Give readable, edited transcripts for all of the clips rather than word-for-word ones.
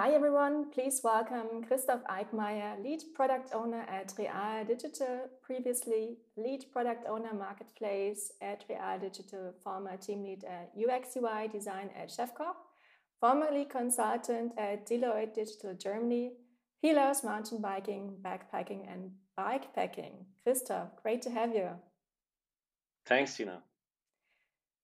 Hi everyone, please welcome Christoph Eikmeier, Lead Product Owner at Real Digital, previously Lead Product Owner Marketplace at Real Digital, former team lead at UX UI Design at Chefkoch, formerly consultant at Deloitte Digital Germany. He loves mountain biking, backpacking and bikepacking. Christoph, great to have you. Thanks, Tina.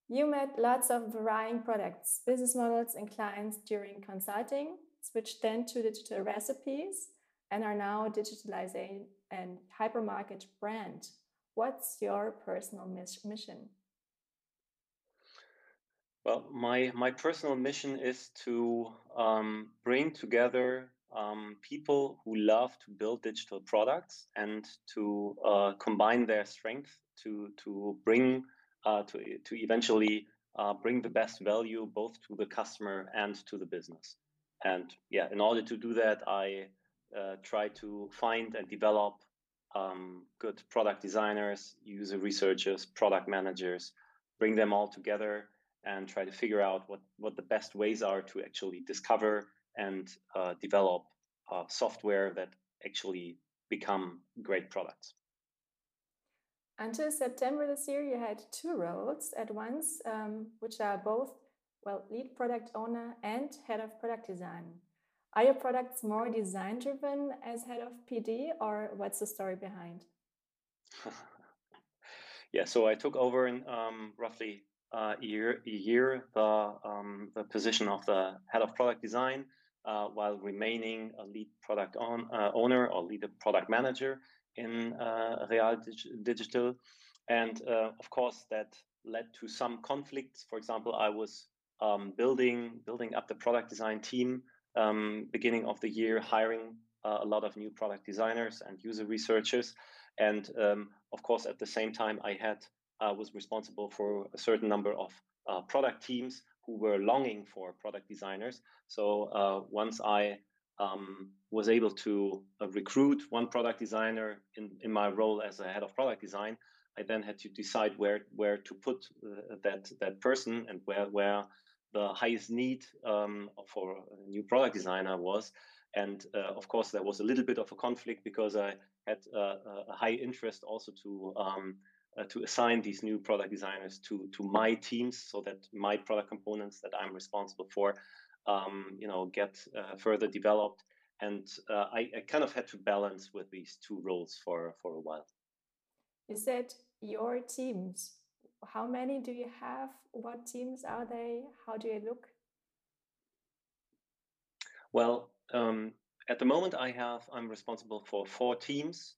You met lots of varying products, business models and clients during consulting, switched then to digital recipes and are now digitalizing and hypermarket brand. What's your personal mission? Well, my personal mission is to bring together people who love to build digital products and to combine their strength to eventually bring the best value both to the customer and to the business. And yeah, in order to do that, I try to find and develop good product designers, user researchers, product managers, bring them all together and try to figure out what the best ways are to actually discover and develop software that actually become great products. Until September this year, you had two roles at once, which are both, well, lead product owner and head of product design. Are your products more design driven as head of PD, or what's the story behind? Yeah, so I took over in roughly a year the position of the head of product design while remaining a lead product owner or lead product manager in Real Digital. And of course, that led to some conflicts. For example, I was building up the product design team beginning of the year, hiring a lot of new product designers and user researchers. And of course, at the same time, I was responsible for a certain number of product teams who were longing for product designers. So once I was able to recruit one product designer in my role as a head of product design, I then had to decide where to put that person and where the highest need for a new product designer was. And of course, there was a little bit of a conflict because I had a high interest also to assign these new product designers to my teams, so that my product components that I'm responsible for get further developed. And I kind of had to balance with these two roles for a while. You said your teams. How many do you have? What teams are they? How do you look? Well, at the moment I'm responsible for 4 teams,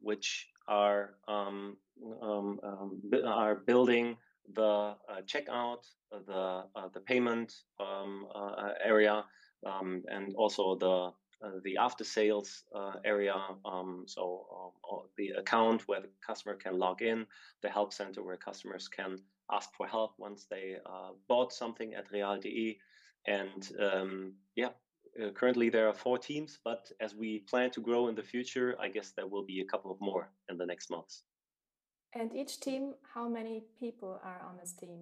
which are building the checkout, the payment area, and also the after sales area. So the account where the customer can log in, the help center where customers can ask for help once they bought something at real.de. And currently there are 4 teams, but as we plan to grow in the future, I guess there will be a couple of more in the next months. And each team, how many people are on this team,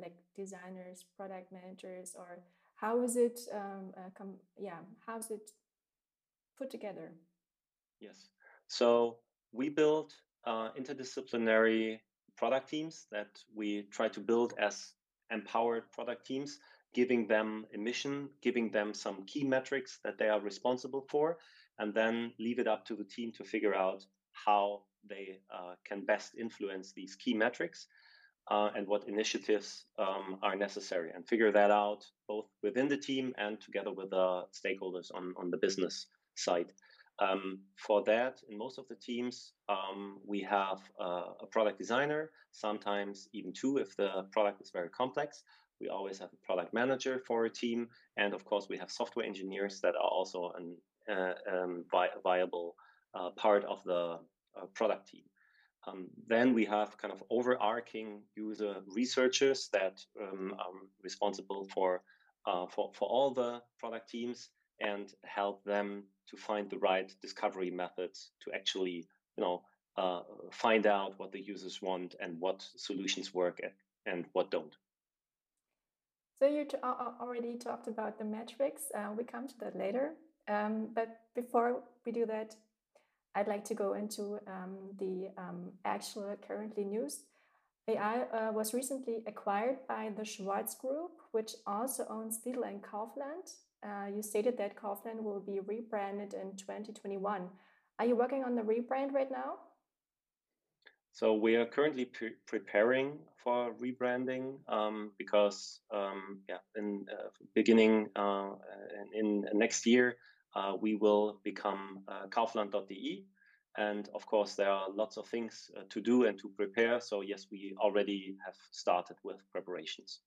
like designers, product managers, or how is it? How is it put together? Yes. So we build interdisciplinary product teams that we try to build as empowered product teams, giving them a mission, giving them some key metrics that they are responsible for, and then leave it up to the team to figure out how they can best influence these key metrics and what initiatives are necessary, and figure that out both within the team and together with the stakeholders on the business side. For that, in most of the teams, we have a product designer, sometimes even 2 if the product is very complex. We always have a product manager for a team. And of course, we have software engineers that are also a viable part of the product team. Then we have kind of overarching user researchers that are responsible for all the product teams and help them to find the right discovery methods to actually, find out what the users want and what solutions work and what don't. So you already talked about the metrics. We come to that later. But before we do that, I'd like to go into the actual currently news. AI was recently acquired by the Schwarz Group, which also owns Lidl and Kaufland. You stated that Kaufland will be rebranded in 2021. Are you working on the rebrand right now? So we are currently preparing for rebranding because, in beginning in next year, we will become Kaufland.de. And of course, there are lots of things to do and to prepare. So yes, we already have started with preparations.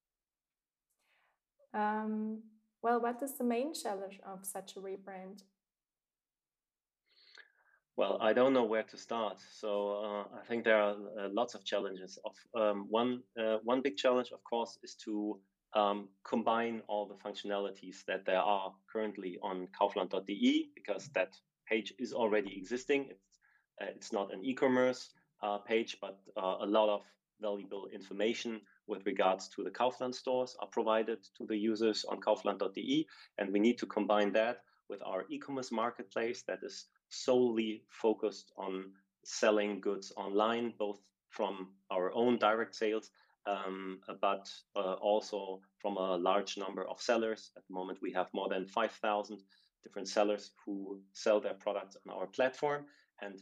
Well, what is the main challenge of such a rebrand? Well, I don't know where to start. So I think there are lots of challenges. One big challenge, of course, is to combine all the functionalities that there are currently on Kaufland.de, because that page is already existing. It's not an e-commerce page, but a lot of valuable information with regards to the Kaufland stores are provided to the users on Kaufland.de. And we need to combine that with our e-commerce marketplace that is solely focused on selling goods online, both from our own direct sales, but also from a large number of sellers. At the moment, we have more than 5,000 different sellers who sell their products on our platform. And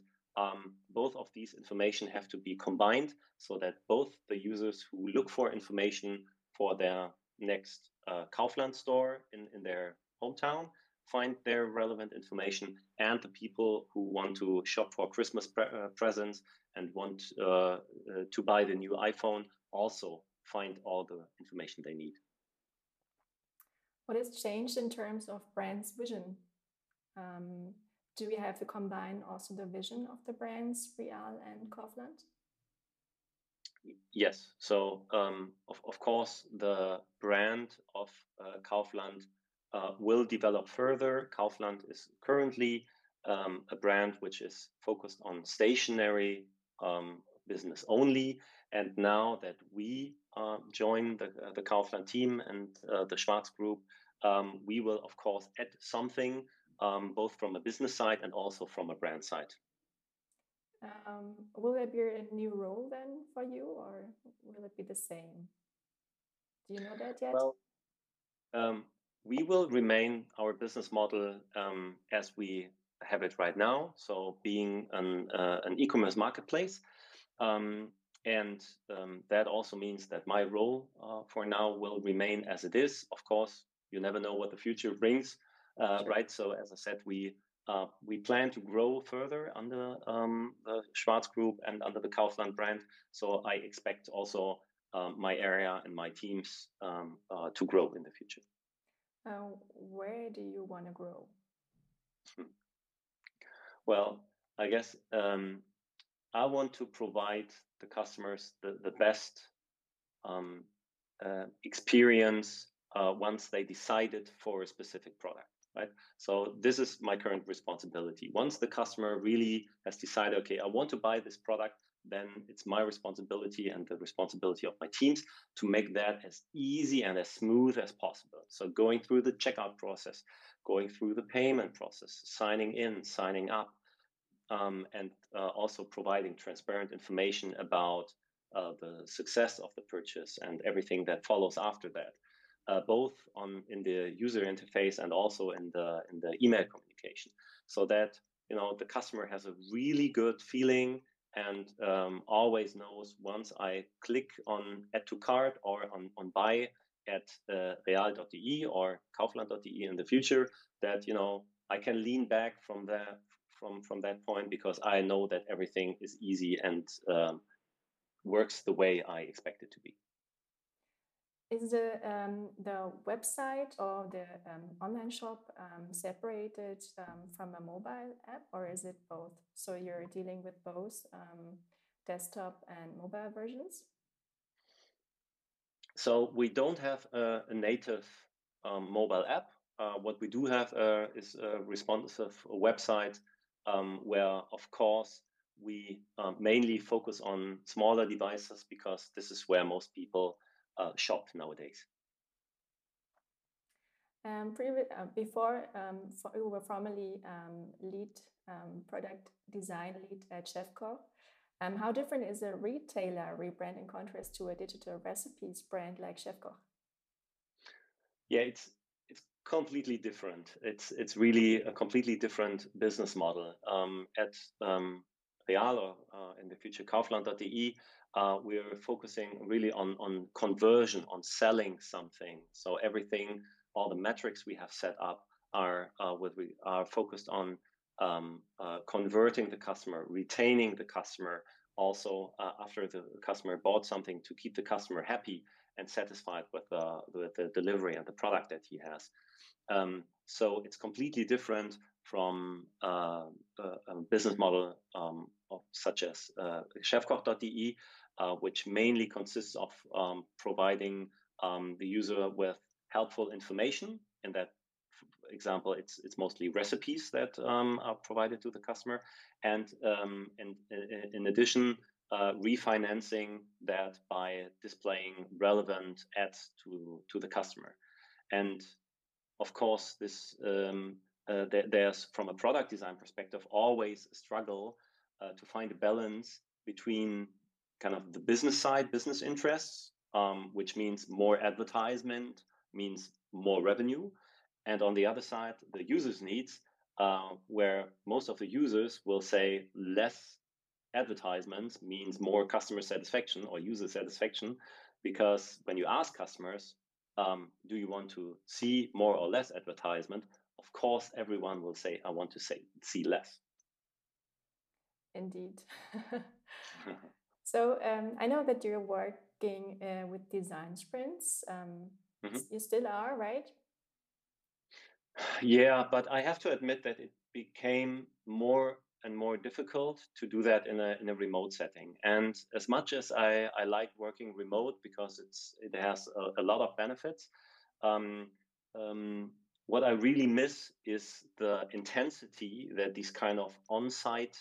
both of these information have to be combined so that both the users who look for information for their next Kaufland store in their hometown find their relevant information, and the people who want to shop for Christmas presents and want to buy the new iPhone also find all the information they need. What has changed in terms of brand's vision? Do we have to combine also the vision of the brands, Real and Kaufland? Yes. So, of course, the brand of Kaufland will develop further. Kaufland is currently a brand which is focused on stationary business only. And now that we join the Kaufland team and the Schwarz Group, we will, of course, add something both from a business side and also from a brand side. Will there be a new role then for you, or will it be the same? Do you know that yet? Well, we will remain our business model as we have it right now. So being an e-commerce marketplace. And that also means that my role for now will remain as it is. Of course, you never know what the future brings, sure. Right? So as I said, we plan to grow further under the Schwarz Group and under the Kaufland brand. So I expect also my area and my teams to grow in the future. Where do you want to grow? Well, I guess I want to provide the customers the best experience once they decided for a specific product, right? So this is my current responsibility. Once the customer really has decided, okay, I want to buy this product, then it's my responsibility and the responsibility of my teams to make that as easy and as smooth as possible. So going through the checkout process, going through the payment process, signing in, signing up, and also providing transparent information about the success of the purchase and everything that follows after that, both in the user interface and also in the email communication, so that the customer has a really good feeling and always knows, once I click on add to cart or on buy at real.de or kaufland.de in the future, that I can lean back from that point, because I know that everything is easy and works the way I expect it to be. Is the website or the online shop separated from a mobile app, or is it both? So you're dealing with both desktop and mobile versions? So we don't have a native mobile app. What we do have is a responsive website where, of course, we mainly focus on smaller devices, because this is where most people shop nowadays. Before, we were formerly lead product design lead at Chefkoch. How different is a retailer rebrand in contrast to a digital recipes brand like Chefkoch? Yeah, it's completely different. It's really a completely different business model. At Real, or in the future Kaufland.de, we're focusing really on conversion, on selling something. So everything, all the metrics we have set up are focused on converting the customer, retaining the customer, also after the customer bought something, to keep the customer happy and satisfied with the delivery and the product that he has. So it's completely different from a business model such as Chefkoch.de, which mainly consists of providing the user with helpful information. In that example, it's mostly recipes that are provided to the customer, and in addition, refinancing that by displaying relevant ads to the customer. And of course, this there's from a product design perspective always a struggle to find a balance between kind of the business side, business interests, which means more advertisement, means more revenue, and on the other side, the users' needs, where most of the users will say less advertisements means more customer satisfaction or user satisfaction, because when you ask customers, do you want to see more or less advertisement? Of course, everyone will say, I want to see less. Indeed. So I know that you're working with design sprints. You still are, right? Yeah, but I have to admit that it became more and more difficult to do that in a remote setting. And as much as I like working remote because it has a lot of benefits, what I really miss is the intensity that these kind of on-site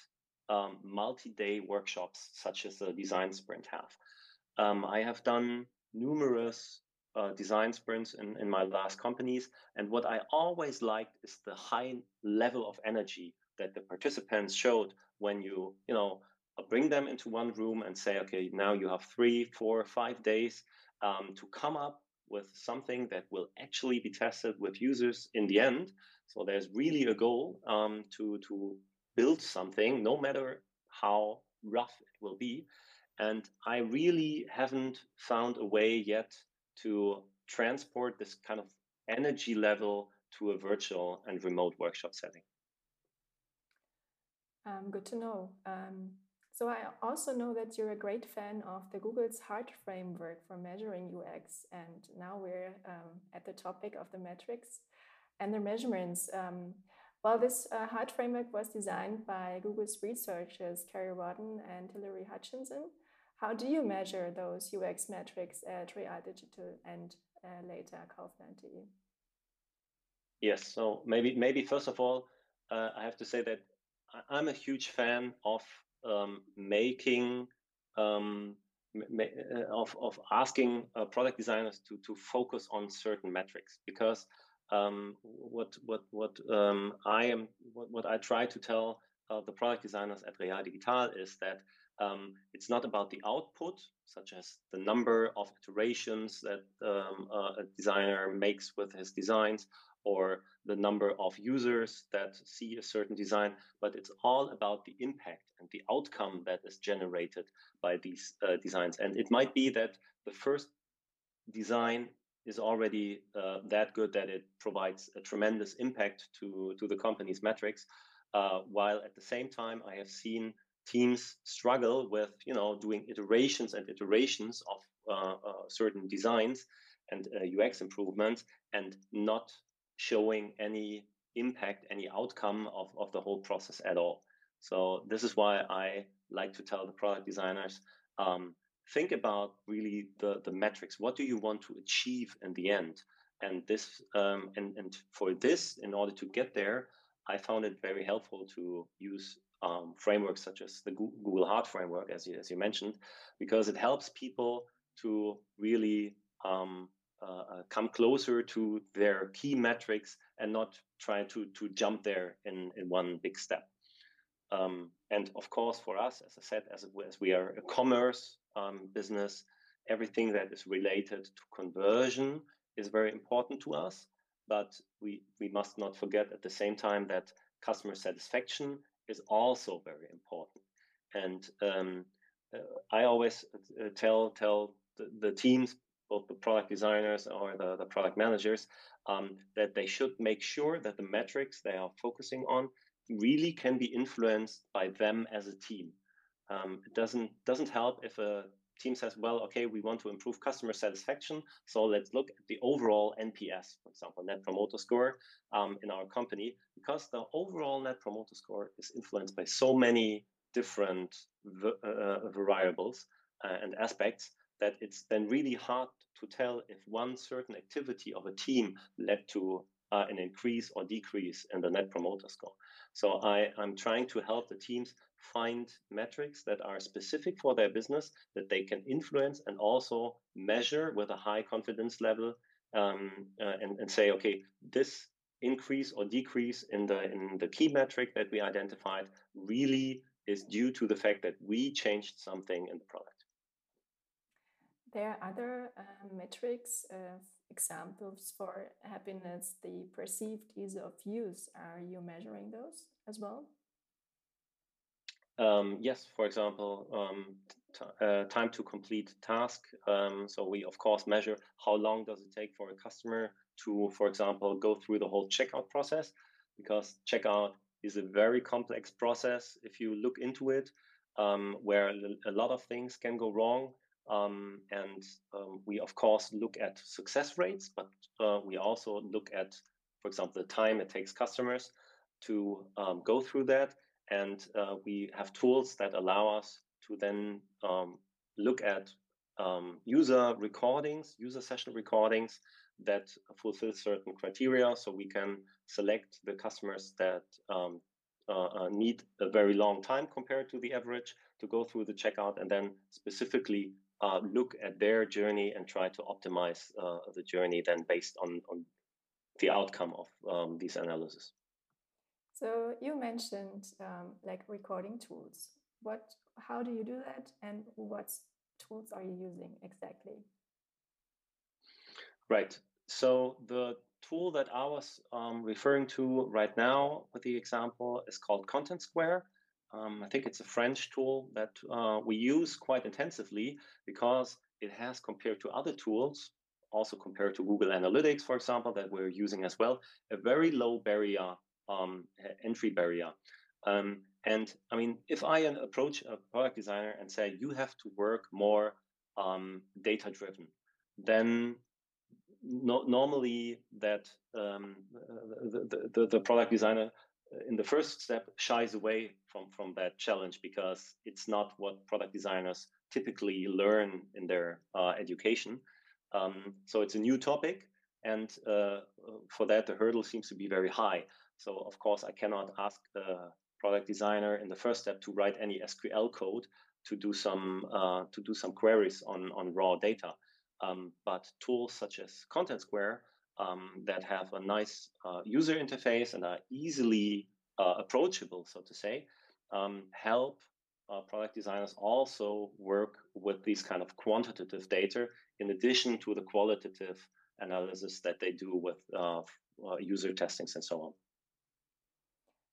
multi-day workshops such as the design sprint have. I have done numerous design sprints in my last companies. And what I always liked is the high level of energy that the participants showed when you bring them into one room and say, okay, now you have 3, 4, 5 days to come up with something that will actually be tested with users in the end. So there's really a goal to build something, no matter how rough it will be. And I really haven't found a way yet to transport this kind of energy level to a virtual and remote workshop setting. Good to know. So I also know that you're a great fan of the Google's HEART framework for measuring UX. And now we're at the topic of the metrics and the measurements. Well, this HEART framework was designed by Google's researchers, Kerry Rodden and Hilary Hutchinson. How do you measure those UX metrics at Real Digital and later Kaufland.de? Yes, so maybe first of all, I have to say that I'm a huge fan of asking product designers to focus on certain metrics, because what I try to tell the product designers at Real Digital is that it's not about the output, such as the number of iterations that a designer makes with his designs or the number of users that see a certain design, but it's all about the impact and the outcome that is generated by these designs. And it might be that the first design is already that good that it provides a tremendous impact to the company's metrics, while at the same time I have seen teams struggle with, doing iterations of certain designs and UX improvements, and not showing any impact, any outcome of the whole process at all. So this is why I like to tell the product designers, think about really the metrics. What do you want to achieve in the end? And this, and for this, in order to get there, I found it very helpful to use frameworks such as the Google HEART framework, as you mentioned, because it helps people to really come closer to their key metrics and not try to jump there in one big step. And of course, for us, as I said, as we are a commerce business, everything that is related to conversion is very important to us. But we must not forget at the same time that customer satisfaction is also very important. And I always tell the teams, both the product designers or the product managers, that they should make sure that the metrics they are focusing on really can be influenced by them as a team. It doesn't help if a team says, well, okay, we want to improve customer satisfaction, so let's look at the overall NPS, for example, Net Promoter Score in our company, because the overall Net Promoter Score is influenced by so many different variables and aspects that it's then really hard to tell if one certain activity of a team led to an increase or decrease in the Net Promoter Score. So I'm trying to help the teams find metrics that are specific for their business that they can influence and also measure with a high confidence level and say, okay, this increase or decrease in the key metric that we identified really is due to the fact that we changed something in the product. There are other metrics, examples for happiness, the perceived ease of use. Are you measuring those as well? Yes, for example, time to complete task. So we, of course, measure how long does it take for a customer to, for example, go through the whole checkout process, because checkout is a very complex process if you look into it, where a lot of things can go wrong. And we, of course, look at success rates, but we also look at, for example, the time it takes customers to go through that. And we have tools that allow us to then look at user session recordings that fulfill certain criteria. So we can select the customers that need a very long time compared to the average to go through the checkout, and then specifically look at their journey and try to optimize the journey then based on the outcome of these analyses. So you mentioned like recording tools. How do you do that, and what tools are you using exactly? Right. So the tool that I was referring to right now with the example is called Content Square. I think it's a French tool that we use quite intensively because it has, compared to other tools, also compared to Google Analytics, for example, that we're using as well, a very low barrier, entry barrier. And I mean, if I approach a product designer and say, you have to work more data-driven, then normally that the product designer in the first step shies away from that challenge because it's not what product designers typically learn in their education. So it's a new topic, and for that the hurdle seems to be very high. So of course I cannot ask a product designer in the first step to write any SQL code to do some queries on raw data. But tools such as Content Square that have a nice user interface and are easily approachable, so to say, help product designers also work with these kind of quantitative data in addition to the qualitative analysis that they do with user testings and so on.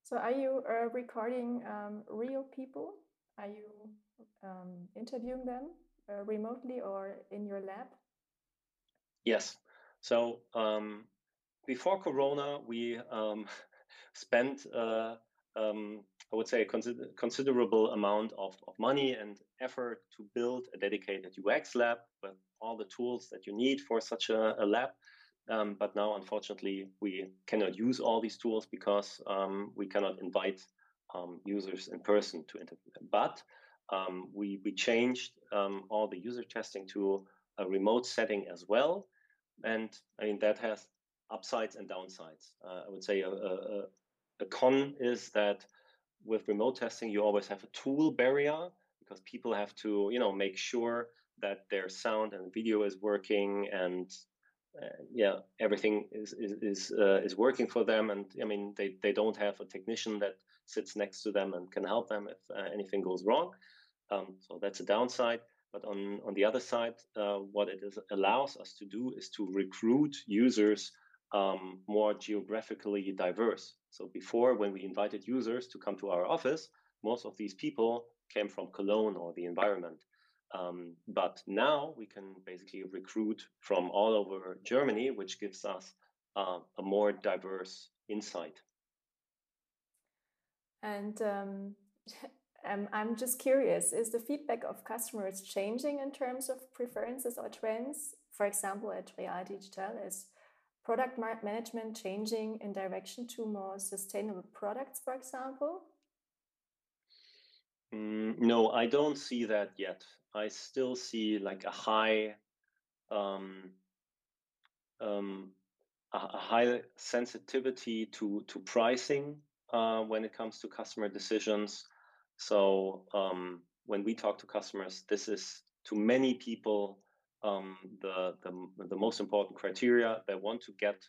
So are you recording real people? Are you interviewing them remotely or in your lab? Yes. So before Corona, we spent, I would say, a considerable amount of money and effort to build a dedicated UX lab with all the tools that you need for such a lab. But now, unfortunately, we cannot use all these tools because we cannot invite users in person to interview them. But we changed all the user testing to a remote setting as well. And I mean, that has upsides and downsides. I would say a con is that with remote testing, you always have a tool barrier because people have to, make sure that their sound and video is working and everything is working for them. And I mean, they don't have a technician that sits next to them and can help them if anything goes wrong. So that's a downside. But on the other side, what it allows us to do is to recruit users more geographically diverse. So before, when we invited users to come to our office, most of these people came from Cologne or the environment. But now we can basically recruit from all over Germany, which gives us a more diverse insight. And I'm just curious, is the feedback of customers changing in terms of preferences or trends? For example, at Real Digital, is product management changing in direction to more sustainable products, for example? No, I don't see that yet. I still see like a high sensitivity to pricing when it comes to customer decisions. So when we talk to customers, this is to many people the most important criteria. They want to get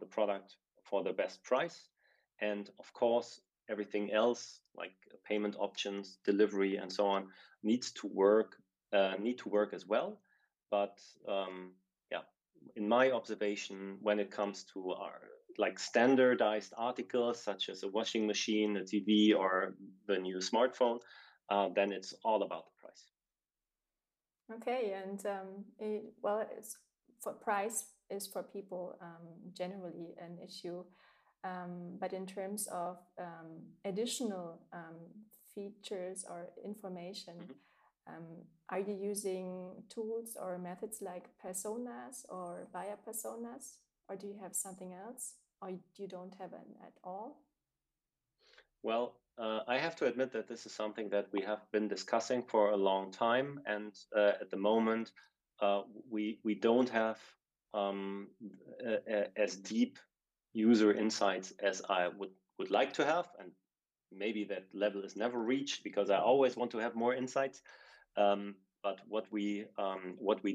the product for the best price, and of course, everything else like payment options, delivery, and so on need to work as well. But in my observation, when it comes to our like standardized articles such as a washing machine, a TV, or the new smartphone, then it's all about the price. Okay, and price is for people generally an issue. But in terms of additional features or information, are you using tools or methods like personas or buyer personas, or do you have something else, or you don't have an at all? Well, I have to admit that this is something that we have been discussing for a long time, and at the moment we don't have as deep user insights as I would like to have, and maybe that level is never reached because I always want to have more insights. But what we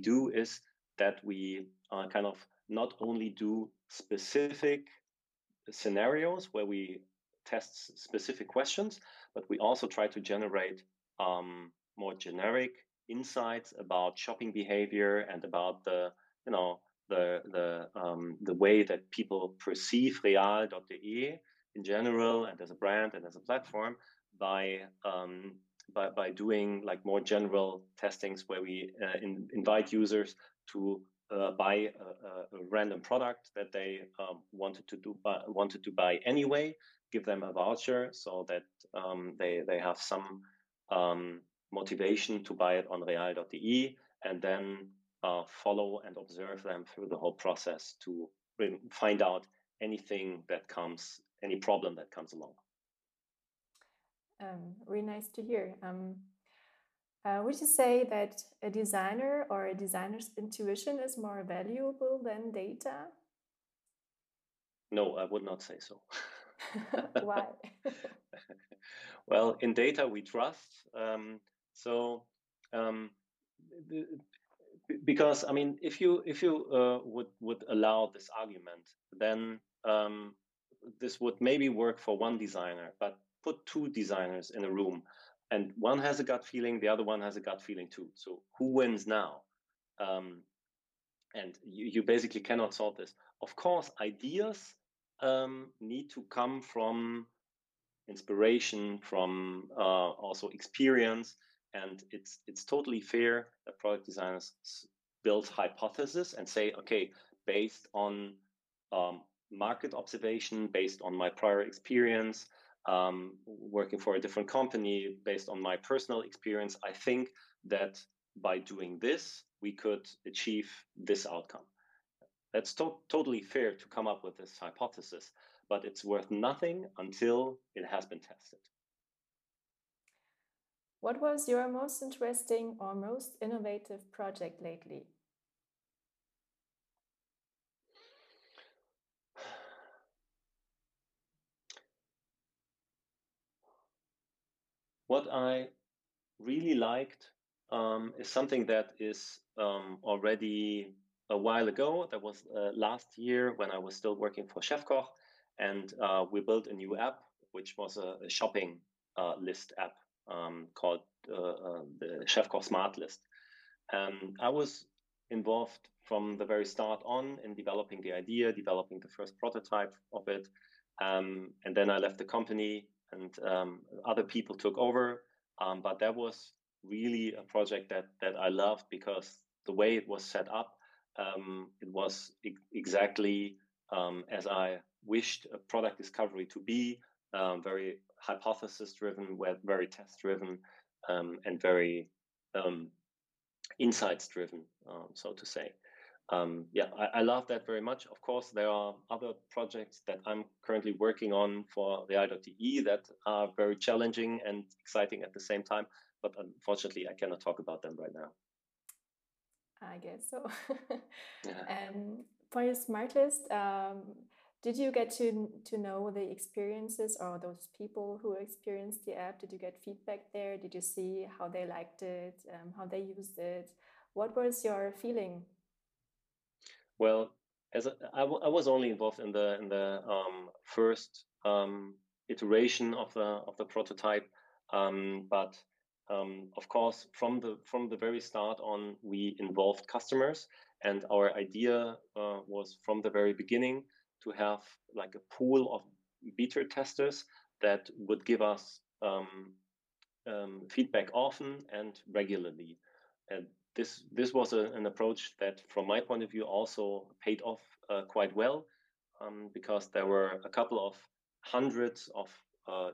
do is that we kind of not only do specific scenarios where we test specific questions, but we also try to generate more generic insights about shopping behavior and about the way that people perceive real.de in general and as a brand and as a platform by doing like more general testings where we invite users to buy a random product that they wanted to buy anyway, give them a voucher so that they have some motivation to buy it on real.de, and then follow and observe them through the whole process to find out any problem that comes along. Really nice to hear. Would you say that a designer or a designer's intuition is more valuable than data? No, I would not say so. Why? Well, in data we trust. Because I mean, if you would allow this argument, then this would maybe work for one designer, but put two designers in a room, and one has a gut feeling, the other one has a gut feeling too. So who wins now? And you basically cannot solve this. Of course, ideas need to come from inspiration, from also experience. And it's totally fair that product designers build hypotheses and say, okay, based on market observation, based on my prior experience, working for a different company, based on my personal experience, I think that by doing this, we could achieve this outcome. That's totally fair to come up with this hypothesis, but it's worth nothing until it has been tested. What was your most interesting or most innovative project lately? What I really liked is something that is already a while ago. That was last year when I was still working for Chefkoch, and we built a new app, which was a shopping list app called the Chefkoch Smart List. I was involved from the very start on in developing the idea, developing the first prototype of it. And then I left the company and other people took over. But that was really a project that I loved, because the way it was set up, it was exactly as I wished a product discovery to be, very hypothesis-driven, very test-driven, and very insights-driven, so to say. I love that very much. Of course, there are other projects that I'm currently working on for the real.de that are very challenging and exciting at the same time, but unfortunately, I cannot talk about them right now. I guess so. Yeah. For your smart list, did you get to know the experiences or those people who experienced the app? Did you get feedback there? Did you see how they liked it, how they used it? What was your feeling? Well, as I was only involved in the first iteration of the prototype, but of course, from the very start on, we involved customers, and our idea was from the very beginning to have like a pool of beta testers that would give us feedback often and regularly. And this was an approach that, from my point of view, also paid off quite well, because there were a couple of hundreds of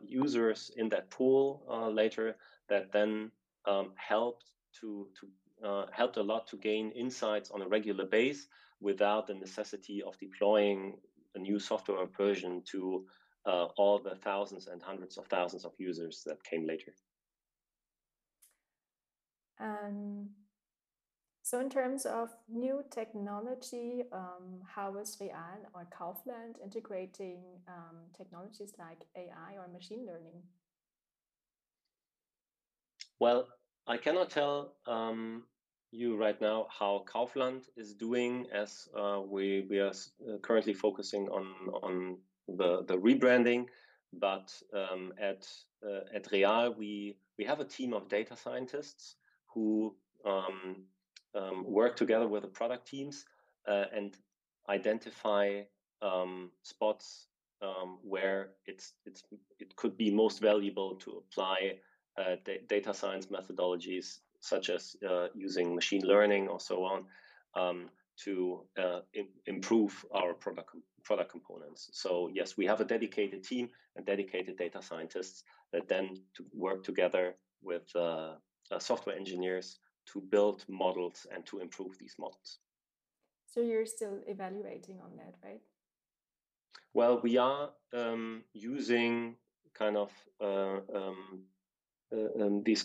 users in that pool later that then helped a lot to gain insights on a regular base without the necessity of deploying a new software version to all the thousands and hundreds of thousands of users that came later. So in terms of new technology, how is real or Kaufland integrating technologies like AI or machine learning? Well, I cannot tell you right now how Kaufland is doing, as we are currently focusing on the rebranding. But at real, we have a team of data scientists who work together with the product teams and identify spots where it could be most valuable to apply data science methodologies, such as using machine learning or so on, to improve our product components. So yes, we have a dedicated team and dedicated data scientists that then work together with software engineers to build models and to improve these models. So you're still evaluating on that, right? Well, we are using kind of these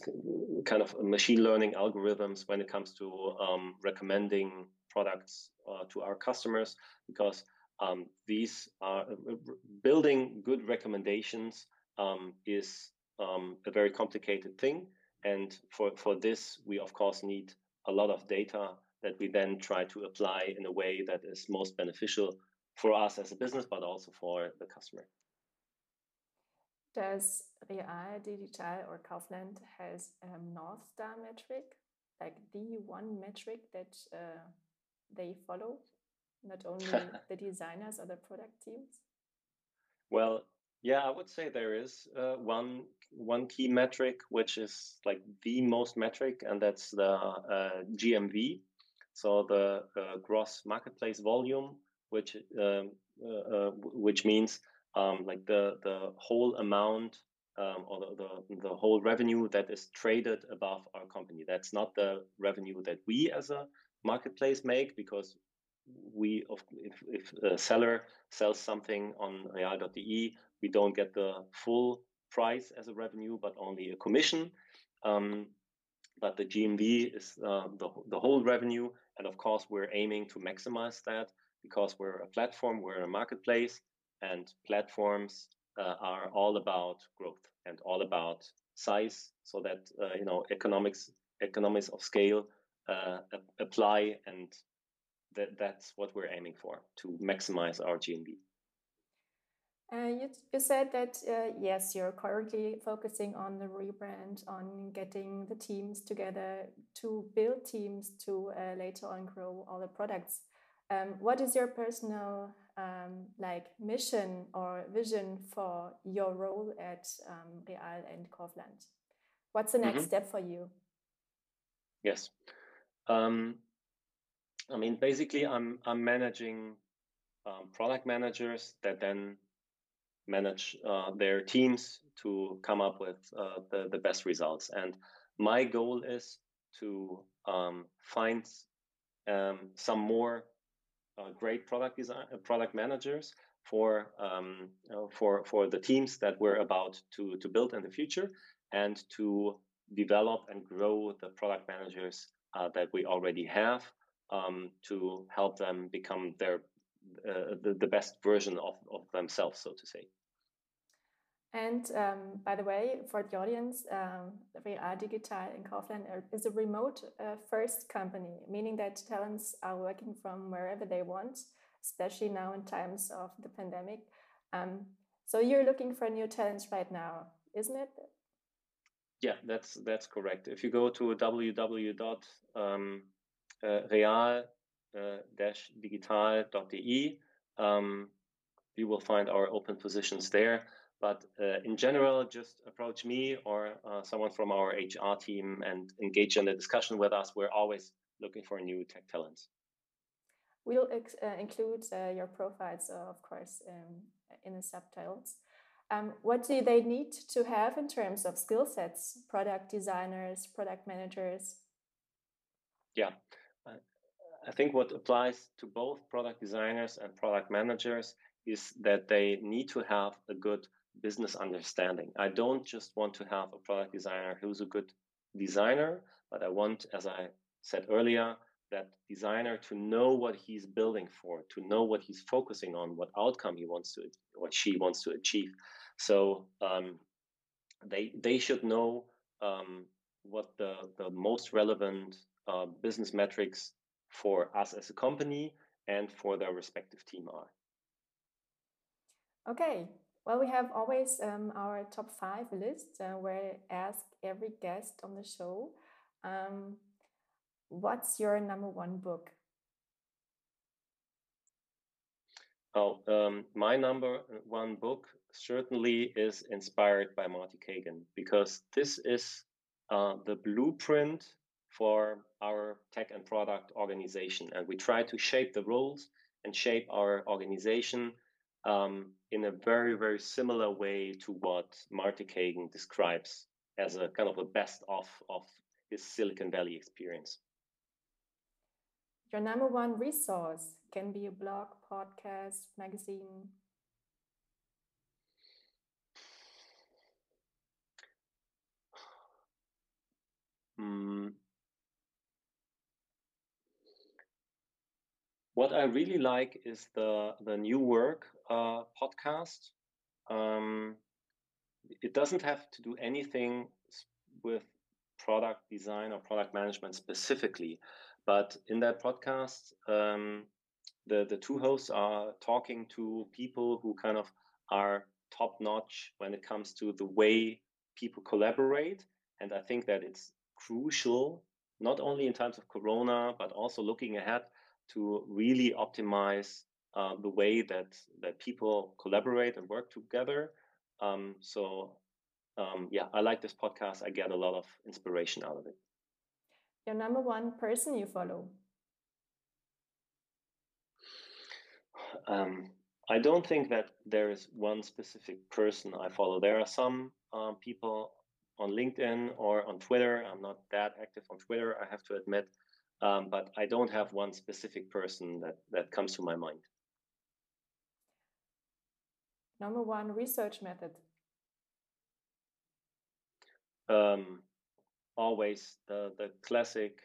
kind of machine learning algorithms when it comes to recommending products to our customers, because these are building good recommendations is a very complicated thing. And for this, we, of course, need a lot of data that we then try to apply in a way that is most beneficial for us as a business, but also for the customer. Does real.digital or Kaufland has a North Star metric, like the one metric that they follow, not only the designers or the product teams? Well, yeah, I would say there is one key metric, which is like the most metric, and that's the GMV, so the gross marketplace volume, which means like the whole amount or the whole revenue that is traded above our company. That's not the revenue that we as a marketplace make, because if a seller sells something on real.de, we don't get the full price as a revenue, but only a commission. But the GMV is the whole revenue. And of course, we're aiming to maximize that, because we're a platform, we're a marketplace, and platforms are all about growth and all about size, so that economics of scale apply and that's what we're aiming for, to maximize our GMV. You said that, yes, you're currently focusing on the rebrand, on getting the teams together to build teams to later on grow all the products. What is your personal like mission or vision for your role at Real and Kaufland? What's the next step for you? Yes. I mean, basically, I'm managing product managers that then manage their teams to come up with the best results. And my goal is to find some more great product managers for the teams that we're about to build in the future, and to develop and grow the product managers that we already have to help them become their the best version of themselves, so to say. And by the way, for the audience, Real Digital and Kaufland is a remote first company, meaning that talents are working from wherever they want, especially now in times of the pandemic. So you're looking for new talents right now, isn't it? Yeah, that's correct. If you go to www.real-digital.de, you will find our open positions there. But in general, just approach me or someone from our HR team and engage in a discussion with us. We're always looking for new tech talents. We'll include your profiles, of course, in the subtitles. What do they need to have in terms of skill sets? Product designers, product managers? Yeah. I think what applies to both product designers and product managers is that they need to have a good business understanding. I don't just want to have a product designer who's a good designer, but I want, as I said earlier, that designer to know what he's building for, to know what he's focusing on, what outcome he wants to, what she wants to achieve. So they should know what the most relevant business metrics for us as a company and for their respective team are. Okay. Well, we have always our top 5 list where I ask every guest on the show, what's your number 1 book? Oh, my number 1 book certainly is inspired by Marty Cagan, because this is the blueprint for our tech and product organization. And we try to shape the roles and shape our organization in a very, very similar way to what Marty Cagan describes as a kind of a best of his Silicon Valley experience. Your number 1 resource can be a blog, podcast, magazine. What I really like is the New Work podcast. It doesn't have to do anything with product design or product management specifically, but in that podcast, the 2 hosts are talking to people who kind of are top-notch when it comes to the way people collaborate. And I think that it's crucial, not only in times of Corona, but also looking ahead, to really optimize the way that people collaborate and work together. Yeah, I like this podcast. I get a lot of inspiration out of it. Your number 1 person you follow? I don't think that there is one specific person I follow. There are some people on LinkedIn or on Twitter. I'm not that active on Twitter, I have to admit. But I don't have one specific person that comes to my mind. Number 1 research method? Always the classic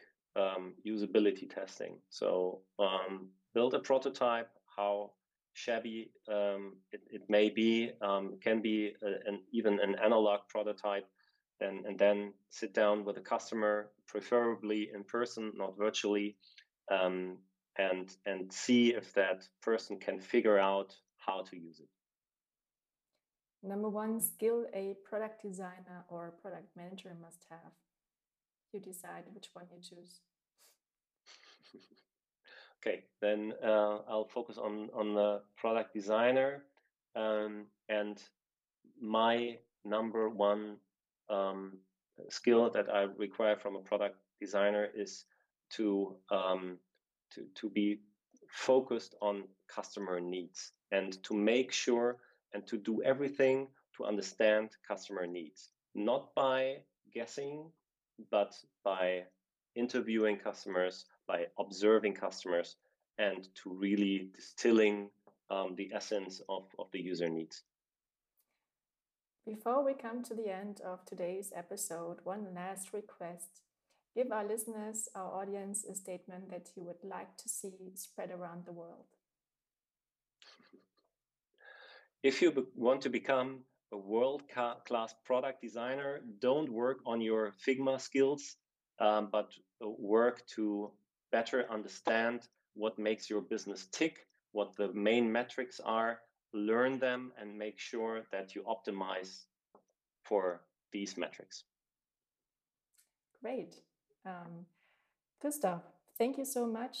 usability testing. So build a prototype, how shabby it may be, can be even an analog prototype. And then sit down with a customer, preferably in person, not virtually, and see if that person can figure out how to use it. Number one skill a product designer or product manager must have. You decide which one you choose. Okay, then I'll focus on the product designer. And my number one skill that I require from a product designer is to be focused on customer needs and to make sure and to do everything to understand customer needs, not by guessing, but by interviewing customers, by observing customers, and to really distilling the essence of the user needs. Before we come to the end of today's episode, one last request. Give our listeners, our audience, a statement that you would like to see spread around the world. If you want to become a world-class product designer, don't work on your Figma skills, but work to better understand what makes your business tick, what the main metrics are, learn them, and make sure that you optimize for these metrics. Great. Christoph, thank you so much.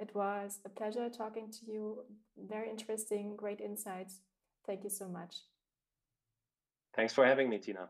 It was a pleasure talking to you. Very interesting, great insights. Thank you so much. Thanks for having me, Tina.